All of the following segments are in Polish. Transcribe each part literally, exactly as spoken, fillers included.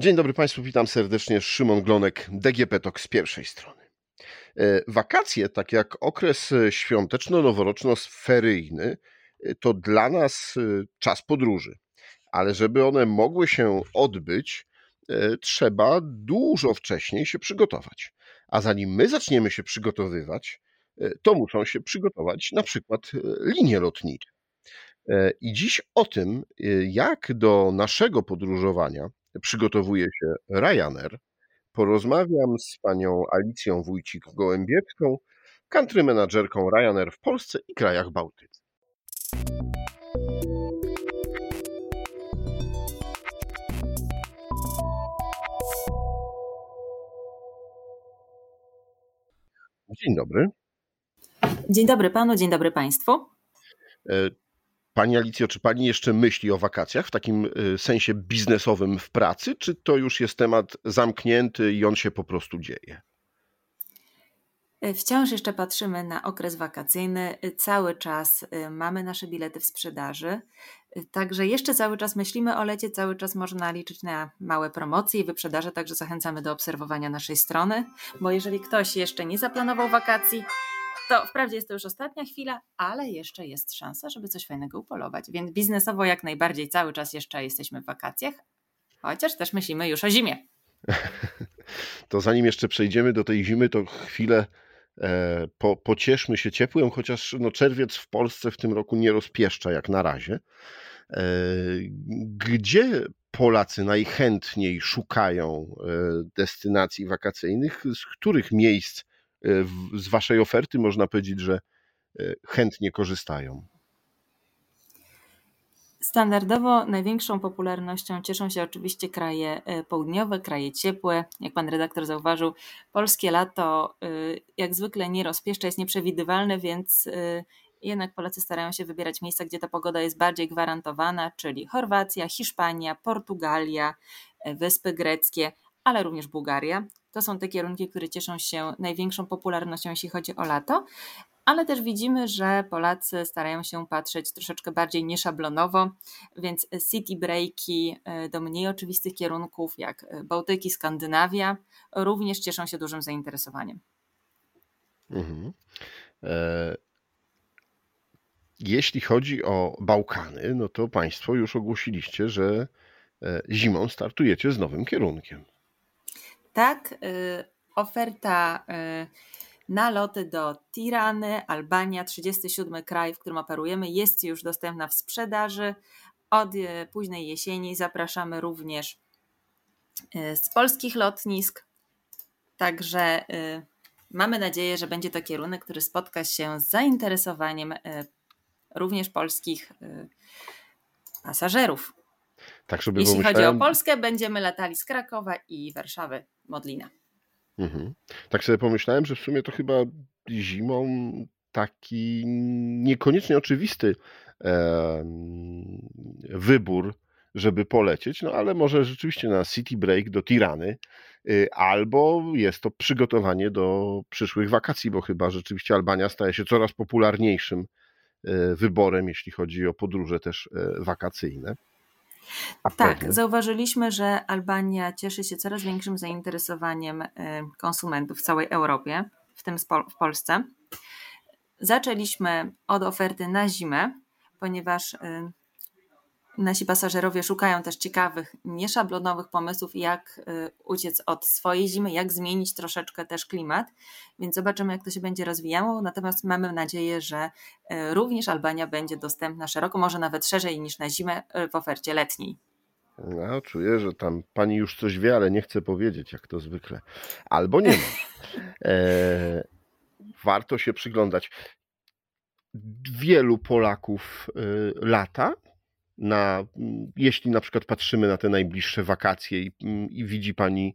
Dzień dobry Państwu, witam serdecznie. Szymon Glonek, D G P Talk z pierwszej strony. Wakacje, tak jak okres świąteczno-noworoczno-feryjny, to dla nas czas podróży. Ale żeby one mogły się odbyć, trzeba dużo wcześniej się przygotować. A zanim my zaczniemy się przygotowywać, to muszą się przygotować na przykład linie lotnicze. I dziś o tym, jak do naszego podróżowania przygotowuje się Ryanair, porozmawiam z panią Alicją Wójcik-Gołębiewską, country managerką Ryanair w Polsce i krajach bałtyckich. Dzień dobry. Dzień dobry panu, dzień dobry państwu. Pani Alicjo, czy pani jeszcze myśli o wakacjach w takim sensie biznesowym w pracy, czy to już jest temat zamknięty i on się po prostu dzieje? Wciąż jeszcze patrzymy na okres wakacyjny, cały czas mamy nasze bilety w sprzedaży, także jeszcze cały czas myślimy o lecie, cały czas można liczyć na małe promocje i wyprzedaże, także zachęcamy do obserwowania naszej strony, bo jeżeli ktoś jeszcze nie zaplanował wakacji, to wprawdzie jest to już ostatnia chwila, ale jeszcze jest szansa, żeby coś fajnego upolować, więc biznesowo jak najbardziej cały czas jeszcze jesteśmy w wakacjach, chociaż też myślimy już o zimie. To zanim jeszcze przejdziemy do tej zimy, to chwilę Po, pocieszmy się ciepłem, chociaż no, czerwiec w Polsce w tym roku nie rozpieszcza jak na razie. Gdzie Polacy najchętniej szukają destynacji wakacyjnych? Z których miejsc z waszej oferty można powiedzieć, że chętnie korzystają? Standardowo największą popularnością cieszą się oczywiście kraje południowe, kraje ciepłe. Jak pan redaktor zauważył, polskie lato jak zwykle nie rozpieszcza, jest nieprzewidywalne, więc jednak Polacy starają się wybierać miejsca, gdzie ta pogoda jest bardziej gwarantowana, czyli Chorwacja, Hiszpania, Portugalia, Wyspy Greckie, ale również Bułgaria. To są te kierunki, które cieszą się największą popularnością, jeśli chodzi o lato. Ale też widzimy, że Polacy starają się patrzeć troszeczkę bardziej nieszablonowo, więc city breaki do mniej oczywistych kierunków jak Bałtyki, Skandynawia również cieszą się dużym zainteresowaniem. Mhm. Jeśli chodzi o Bałkany, no to Państwo już ogłosiliście, że zimą startujecie z nowym kierunkiem. Tak, oferta na loty do Tirany, Albania, trzydziesty siódmy kraj, w którym operujemy, jest już dostępna w sprzedaży. Od późnej jesieni zapraszamy również z polskich lotnisk. Także mamy nadzieję, że będzie to kierunek, który spotka się z zainteresowaniem również polskich pasażerów. Tak, żeby Jeśli pomyślałem... chodzi o Polskę, będziemy latali z Krakowa i Warszawy, Modlina. Mhm. Tak sobie pomyślałem, że w sumie to chyba zimą taki niekoniecznie oczywisty e, wybór, żeby polecieć, no ale może rzeczywiście na city break do Tirany, y, albo jest to przygotowanie do przyszłych wakacji, bo chyba rzeczywiście Albania staje się coraz popularniejszym y, wyborem, jeśli chodzi o podróże też y, wakacyjne. A tak, pewnie. Zauważyliśmy, że Albania cieszy się coraz większym zainteresowaniem konsumentów w całej Europie, w tym w Polsce. Zaczęliśmy od oferty na zimę, ponieważ nasi pasażerowie szukają też ciekawych, nieszablonowych pomysłów, jak uciec od swojej zimy, jak zmienić troszeczkę też klimat, więc zobaczymy, jak to się będzie rozwijało, natomiast mamy nadzieję, że również Albania będzie dostępna szeroko, może nawet szerzej niż na zimę w ofercie letniej. No, czuję, że tam pani już coś wie, ale nie chce powiedzieć, jak to zwykle. Albo nie ma. E, warto się przyglądać. Wielu Polaków y, lata Na, jeśli na przykład patrzymy na te najbliższe wakacje i, i widzi pani y,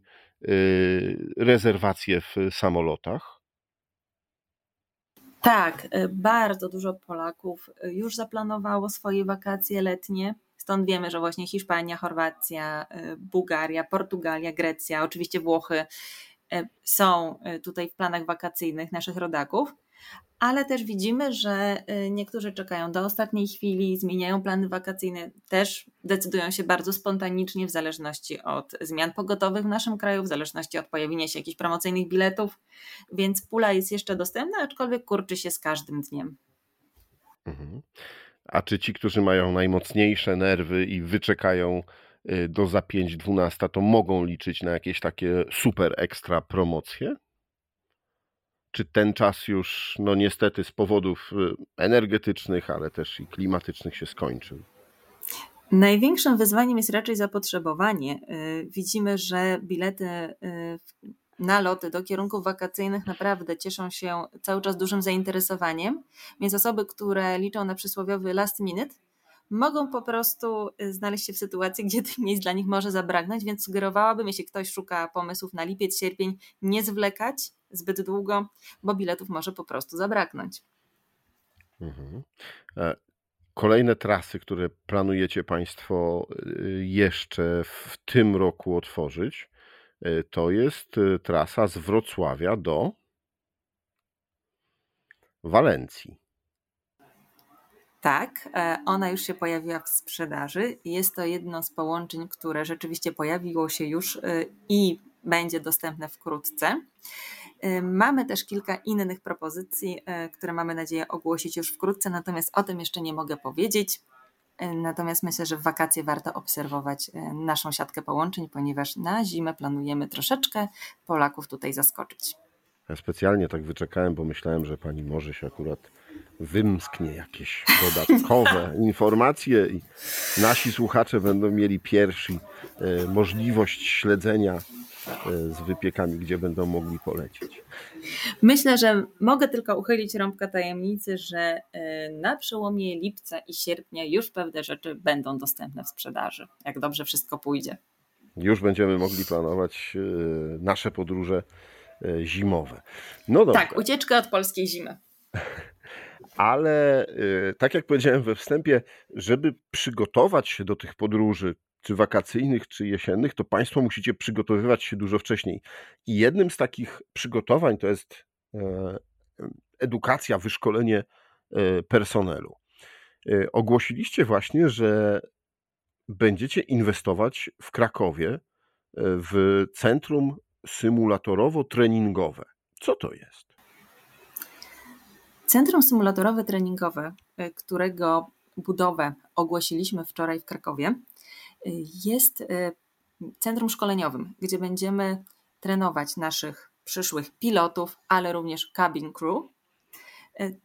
rezerwacje w samolotach? Tak, bardzo dużo Polaków już zaplanowało swoje wakacje letnie. Stąd wiemy, że właśnie Hiszpania, Chorwacja, Bułgaria, Portugalia, Grecja, oczywiście Włochy są tutaj w planach wakacyjnych naszych rodaków. ale też widzimy, że niektórzy czekają do ostatniej chwili, zmieniają plany wakacyjne, też decydują się bardzo spontanicznie w zależności od zmian pogotowych w naszym kraju, w zależności od pojawienia się jakichś promocyjnych biletów, więc pula jest jeszcze dostępna, aczkolwiek kurczy się z każdym dniem. Mhm. A czy ci, którzy mają najmocniejsze nerwy i wyczekają do za piąta dwunasta, to mogą liczyć na jakieś takie super ekstra promocje? Czy ten czas już, no niestety z powodów energetycznych, ale też i klimatycznych się skończył? Największym wyzwaniem jest raczej zapotrzebowanie. Widzimy, że bilety na loty do kierunków wakacyjnych naprawdę cieszą się cały czas dużym zainteresowaniem, więc osoby, które liczą na przysłowiowy last minute, mogą po prostu znaleźć się w sytuacji, gdzie tych miejsc dla nich może zabraknąć, więc sugerowałabym, jeśli ktoś szuka pomysłów na lipiec, sierpień, nie zwlekać zbyt długo, bo biletów może po prostu zabraknąć. Mhm. Kolejne trasy, które planujecie Państwo jeszcze w tym roku otworzyć, to jest trasa z Wrocławia do Walencji. Tak, ona już się pojawiła w sprzedaży. Jest to jedno z połączeń, które rzeczywiście pojawiło się już i będzie dostępne wkrótce. Mamy też kilka innych propozycji, które mamy nadzieję ogłosić już wkrótce, natomiast o tym jeszcze nie mogę powiedzieć. Natomiast myślę, że w wakacje warto obserwować naszą siatkę połączeń, ponieważ na zimę planujemy troszeczkę Polaków tutaj zaskoczyć. Ja specjalnie tak wyczekałem, bo myślałem, że pani może się akurat wymsknie jakieś dodatkowe informacje i nasi słuchacze będą mieli pierwsi e, możliwość śledzenia e, z wypiekami, gdzie będą mogli polecieć. Myślę, że mogę tylko uchylić rąbka tajemnicy, że e, na przełomie lipca i sierpnia już pewne rzeczy będą dostępne w sprzedaży, jak dobrze wszystko pójdzie. Już będziemy mogli planować e, nasze podróże e, zimowe. No dobrze. Tak, ucieczkę od polskiej zimy. Ale tak jak powiedziałem we wstępie, żeby przygotować się do tych podróży, czy wakacyjnych, czy jesiennych, to Państwo musicie przygotowywać się dużo wcześniej. I jednym z takich przygotowań to jest edukacja, wyszkolenie personelu. Ogłosiliście właśnie, że będziecie inwestować w Krakowie w centrum symulatorowo-treningowe. Co to jest? Centrum symulatorowe treningowe, którego budowę ogłosiliśmy wczoraj w Krakowie, jest centrum szkoleniowym, gdzie będziemy trenować naszych przyszłych pilotów, ale również cabin crew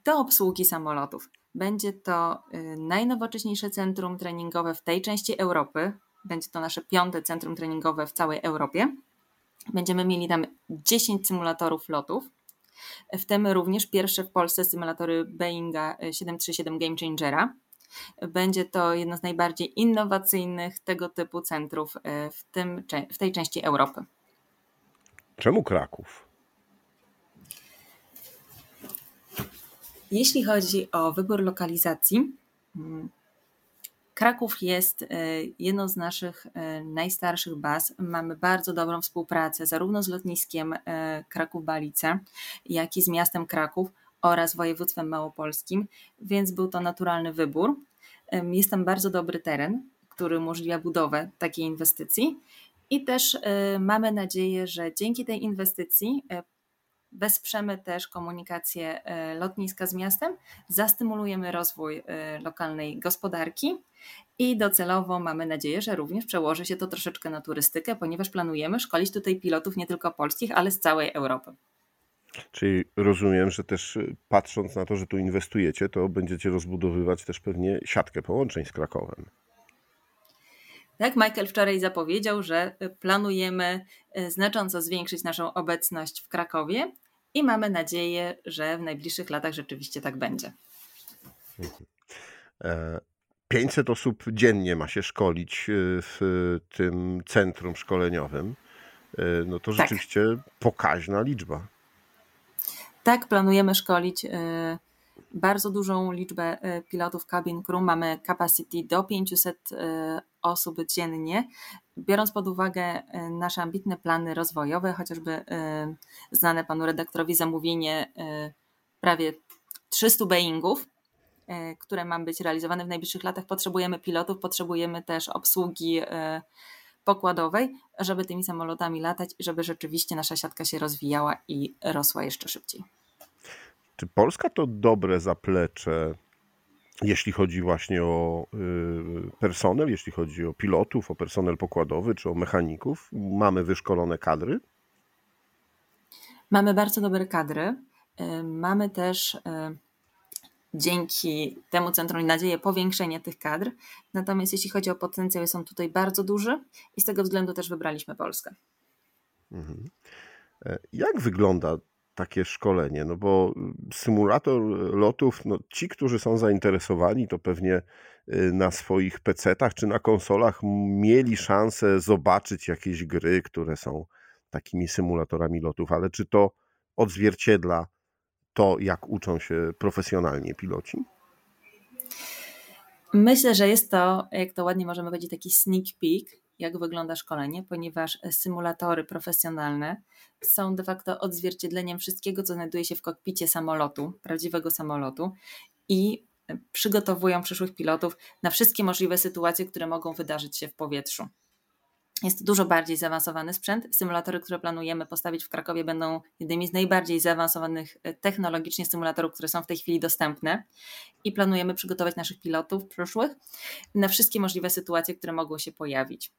do obsługi samolotów. Będzie to najnowocześniejsze centrum treningowe w tej części Europy. Będzie to nasze piąte centrum treningowe w całej Europie. Będziemy mieli tam dziesięć symulatorów lotów, w tym również pierwsze w Polsce symulatory Boeinga siedem trzy siedem Game Changera. Będzie to jedno z najbardziej innowacyjnych tego typu centrów w, tym, w tej części Europy. Czemu Kraków? Jeśli chodzi o wybór lokalizacji, Kraków jest jedną z naszych najstarszych baz. Mamy bardzo dobrą współpracę zarówno z lotniskiem Kraków-Balice, jak i z miastem Kraków oraz województwem małopolskim, więc był to naturalny wybór. Jest tam bardzo dobry teren, który umożliwia budowę takiej inwestycji i też mamy nadzieję, że dzięki tej inwestycji wesprzemy też komunikację lotniska z miastem, zastymulujemy rozwój lokalnej gospodarki i docelowo mamy nadzieję, że również przełoży się to troszeczkę na turystykę, ponieważ planujemy szkolić tutaj pilotów nie tylko polskich, ale z całej Europy. Czyli rozumiem, że też patrząc na to, że tu inwestujecie, to będziecie rozbudowywać też pewnie siatkę połączeń z Krakowem. Tak, Michael wczoraj zapowiedział, że planujemy znacząco zwiększyć naszą obecność w Krakowie i mamy nadzieję, że w najbliższych latach rzeczywiście tak będzie. pięćset osób dziennie ma się szkolić w tym centrum szkoleniowym. No to rzeczywiście tak. Pokaźna liczba. Tak, planujemy szkolić bardzo dużą liczbę pilotów cabin crew. Mamy capacity do pięćset osób dziennie. Biorąc pod uwagę nasze ambitne plany rozwojowe, chociażby znane panu redaktorowi zamówienie prawie trzystu Boeingów, które ma być realizowane w najbliższych latach, potrzebujemy pilotów, potrzebujemy też obsługi pokładowej, żeby tymi samolotami latać i żeby rzeczywiście nasza siatka się rozwijała i rosła jeszcze szybciej. Czy Polska to dobre zaplecze, jeśli chodzi właśnie o personel, jeśli chodzi o pilotów, o personel pokładowy czy o mechaników? Mamy wyszkolone kadry? Mamy bardzo dobre kadry. Mamy też dzięki temu Centrum i Nadzieje powiększenie tych kadr. Natomiast jeśli chodzi o potencjał, jest on tutaj bardzo duży i z tego względu też wybraliśmy Polskę. Jak wygląda takie szkolenie? No bo symulator lotów, no ci, którzy są zainteresowani, to pewnie na swoich pecetach czy na konsolach mieli szansę zobaczyć jakieś gry, które są takimi symulatorami lotów, ale czy to odzwierciedla to, jak uczą się profesjonalnie piloci? Myślę, że jest to, jak to ładnie możemy powiedzieć, taki sneak peek, jak wygląda szkolenie, ponieważ symulatory profesjonalne są de facto odzwierciedleniem wszystkiego, co znajduje się w kokpicie samolotu, prawdziwego samolotu, i przygotowują przyszłych pilotów na wszystkie możliwe sytuacje, które mogą wydarzyć się w powietrzu. Jest to dużo bardziej zaawansowany sprzęt. Symulatory, które planujemy postawić w Krakowie, będą jednymi z najbardziej zaawansowanych technologicznie symulatorów, które są w tej chwili dostępne, i planujemy przygotować naszych pilotów przyszłych na wszystkie możliwe sytuacje, które mogą się pojawić.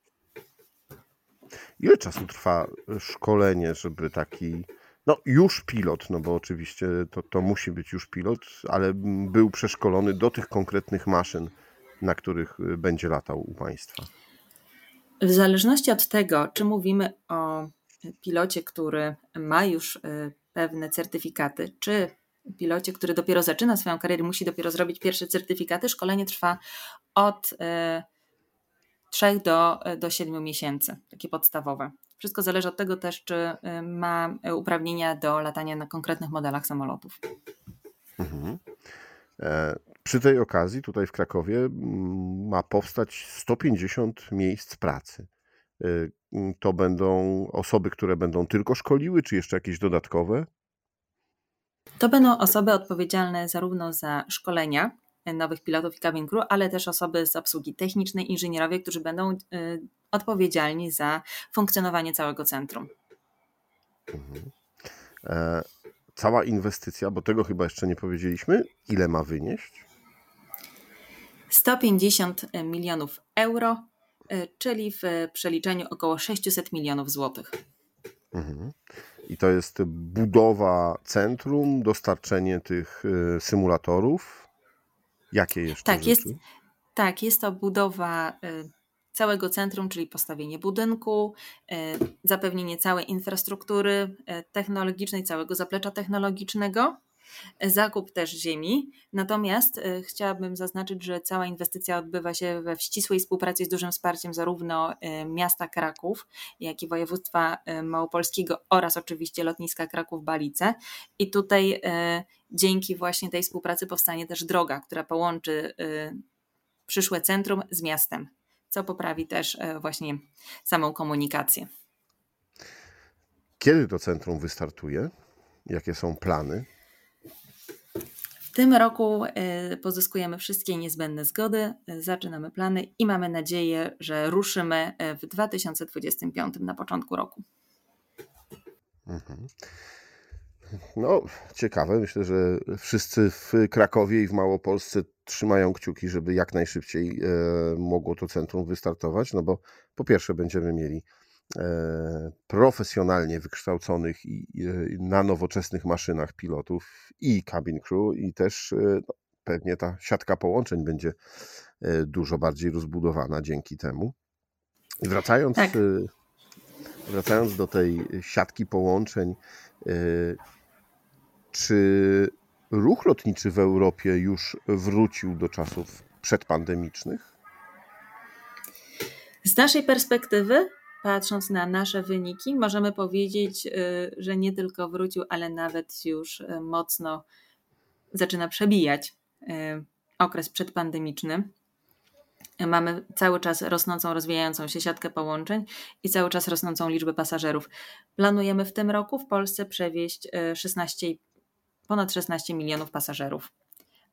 Ile czasu trwa szkolenie, żeby taki, no już pilot, no bo oczywiście to, to musi być już pilot, ale był przeszkolony do tych konkretnych maszyn, na których będzie latał u Państwa? W zależności od tego, czy mówimy o pilocie, który ma już pewne certyfikaty, czy pilocie, który dopiero zaczyna swoją karierę, musi dopiero zrobić pierwsze certyfikaty, szkolenie trwa od trzech do, do siedmiu miesięcy, takie podstawowe. Wszystko zależy od tego też, czy ma uprawnienia do latania na konkretnych modelach samolotów. Mhm. E- Przy tej okazji tutaj w Krakowie ma powstać sto pięćdziesiąt miejsc pracy. To będą osoby, które będą tylko szkoliły, czy jeszcze jakieś dodatkowe? To będą osoby odpowiedzialne zarówno za szkolenia nowych pilotów i cabin crew, ale też osoby z obsługi technicznej, inżynierowie, którzy będą odpowiedzialni za funkcjonowanie całego centrum. Mhm. E, cała inwestycja, bo tego chyba jeszcze nie powiedzieliśmy, ile ma wynieść? sto pięćdziesiąt milionów euro, czyli w przeliczeniu około sześćset milionów złotych. Mhm. I to jest budowa centrum, dostarczenie tych symulatorów. Jakie jeszcze tak, rzeczy? Jest, tak, jest to budowa całego centrum, czyli postawienie budynku, zapewnienie całej infrastruktury technologicznej, całego zaplecza technologicznego, zakup też ziemi. Natomiast chciałabym zaznaczyć, że cała inwestycja odbywa się we ścisłej współpracy z dużym wsparciem zarówno miasta Kraków, jak i województwa małopolskiego oraz oczywiście lotniska Kraków-Balice. I tutaj dzięki właśnie tej współpracy powstanie też droga, która połączy przyszłe centrum z miastem, co poprawi też właśnie samą komunikację. Kiedy to centrum wystartuje? Jakie są plany? W tym roku pozyskujemy wszystkie niezbędne zgody, zaczynamy plany i mamy nadzieję, że ruszymy w dwa tysiące dwudziestym piątym na początku roku. Mhm. No, ciekawe. Myślę, że wszyscy w Krakowie i w Małopolsce trzymają kciuki, żeby jak najszybciej mogło to centrum wystartować, no bo po pierwsze będziemy mieli profesjonalnie wykształconych i na nowoczesnych maszynach pilotów i cabin crew, i też no, pewnie ta siatka połączeń będzie dużo bardziej rozbudowana dzięki temu. I wracając, tak. wracając do tej siatki połączeń, czy ruch lotniczy w Europie już wrócił do czasów przedpandemicznych? Z naszej perspektywy, patrząc na nasze wyniki, możemy powiedzieć, że nie tylko wrócił, ale nawet już mocno zaczyna przebijać okres przedpandemiczny. Mamy cały czas rosnącą, rozwijającą się siatkę połączeń i cały czas rosnącą liczbę pasażerów. Planujemy w tym roku w Polsce przewieźć 16, ponad szesnaście milionów pasażerów.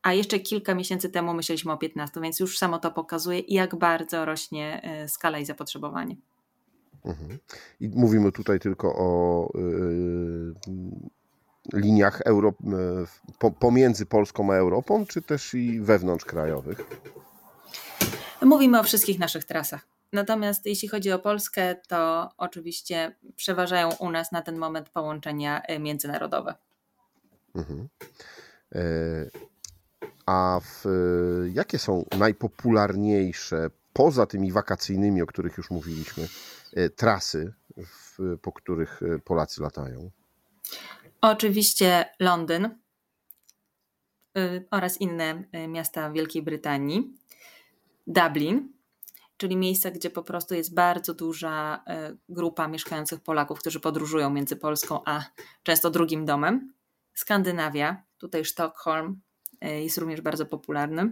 A jeszcze kilka miesięcy temu myśleliśmy o piętnastu, więc już samo to pokazuje, jak bardzo rośnie skala i zapotrzebowanie. Mhm. I mówimy tutaj tylko o yy, liniach Euro, po, pomiędzy Polską a Europą, czy też i wewnątrzkrajowych? Mówimy o wszystkich naszych trasach. Natomiast jeśli chodzi o Polskę, to oczywiście przeważają u nas na ten moment połączenia międzynarodowe. Mhm. E, a w, jakie są najpopularniejsze, poza tymi wakacyjnymi, o których już mówiliśmy, trasy, w, po których Polacy latają? Oczywiście Londyn oraz inne miasta Wielkiej Brytanii. Dublin, czyli miejsca, gdzie po prostu jest bardzo duża grupa mieszkających Polaków, którzy podróżują między Polską a często drugim domem. Skandynawia, tutaj Sztokholm jest również bardzo popularny.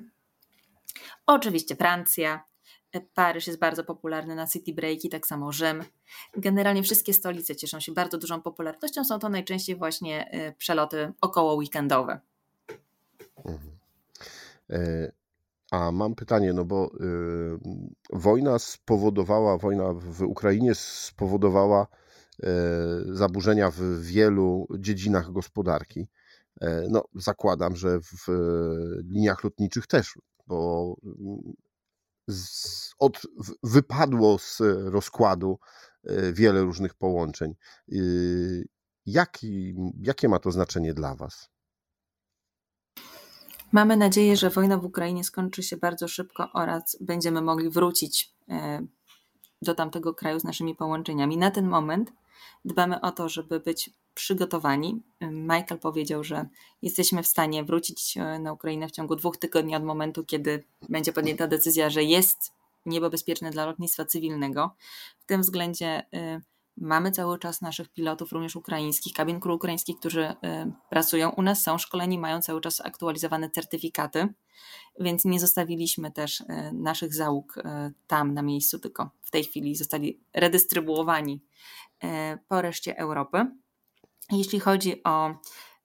Oczywiście Francja, Paryż jest bardzo popularny na city breaki, tak samo Rzym. Generalnie wszystkie stolice cieszą się bardzo dużą popularnością, są to najczęściej właśnie przeloty około weekendowe. Mhm. E- A mam pytanie, no bo y, wojna spowodowała, wojna w Ukrainie spowodowała y, zaburzenia w wielu dziedzinach gospodarki. Y, no, zakładam, że w y, liniach lotniczych też, bo z, od, wypadło z rozkładu y, wiele różnych połączeń. Y, jaki, jakie ma to znaczenie dla Was? Mamy nadzieję, że wojna w Ukrainie skończy się bardzo szybko oraz będziemy mogli wrócić do tamtego kraju z naszymi połączeniami. Na ten moment dbamy o to, żeby być przygotowani. Michael powiedział, że jesteśmy w stanie wrócić na Ukrainę w ciągu dwóch tygodni od momentu, kiedy będzie podjęta decyzja, że jest niebo bezpieczne dla lotnictwa cywilnego. W tym względzie mamy cały czas naszych pilotów, również ukraińskich, kabin crew ukraińskich, którzy pracują u nas, są szkoleni, mają cały czas aktualizowane certyfikaty, więc nie zostawiliśmy też naszych załóg tam na miejscu, tylko w tej chwili zostali redystrybuowani po reszcie Europy. Jeśli chodzi o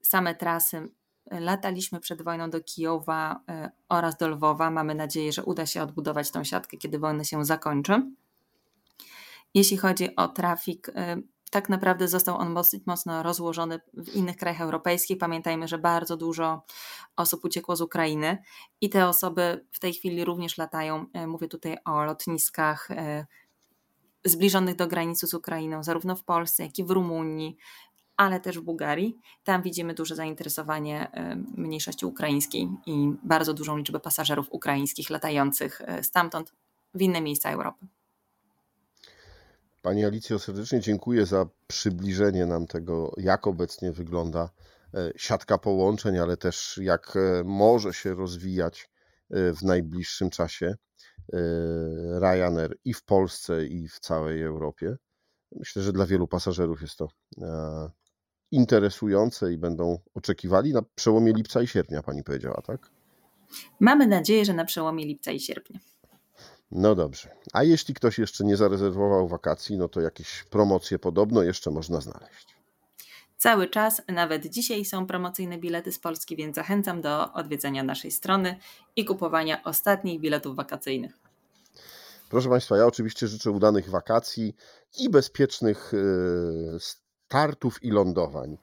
same trasy, lataliśmy przed wojną do Kijowa oraz do Lwowa. Mamy nadzieję, że uda się odbudować tą siatkę, kiedy wojna się zakończy. Jeśli chodzi o trafik, tak naprawdę został on dosyć mocno rozłożony w innych krajach europejskich. Pamiętajmy, że bardzo dużo osób uciekło z Ukrainy i te osoby w tej chwili również latają. Mówię tutaj o lotniskach zbliżonych do granicy z Ukrainą, zarówno w Polsce, jak i w Rumunii, ale też w Bułgarii. Tam widzimy duże zainteresowanie mniejszości ukraińskiej i bardzo dużą liczbę pasażerów ukraińskich latających stamtąd w inne miejsca Europy. Pani Alicjo, serdecznie dziękuję za przybliżenie nam tego, jak obecnie wygląda siatka połączeń, ale też jak może się rozwijać w najbliższym czasie Ryanair i w Polsce, i w całej Europie. Myślę, że dla wielu pasażerów jest to interesujące i będą oczekiwali na przełomie lipca i sierpnia, pani powiedziała, tak? Mamy nadzieję, że na przełomie lipca i sierpnia. No dobrze. A jeśli ktoś jeszcze nie zarezerwował wakacji, no to jakieś promocje podobno jeszcze można znaleźć. Cały czas, nawet dzisiaj są promocyjne bilety z Polski, więc zachęcam do odwiedzenia naszej strony i kupowania ostatnich biletów wakacyjnych. Proszę Państwa, ja oczywiście życzę udanych wakacji i bezpiecznych startów i lądowań.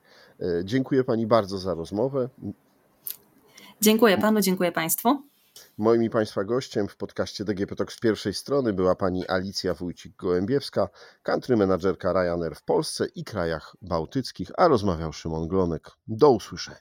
Dziękuję Pani bardzo za rozmowę. Dziękuję Panu, dziękuję Państwu. Moim i Państwa gościem w podcaście D G P Talk z pierwszej strony była pani Alicja Wójcik-Gołębiewska, country managerka Ryanair w Polsce i krajach bałtyckich, a rozmawiał Szymon Glonek. Do usłyszenia.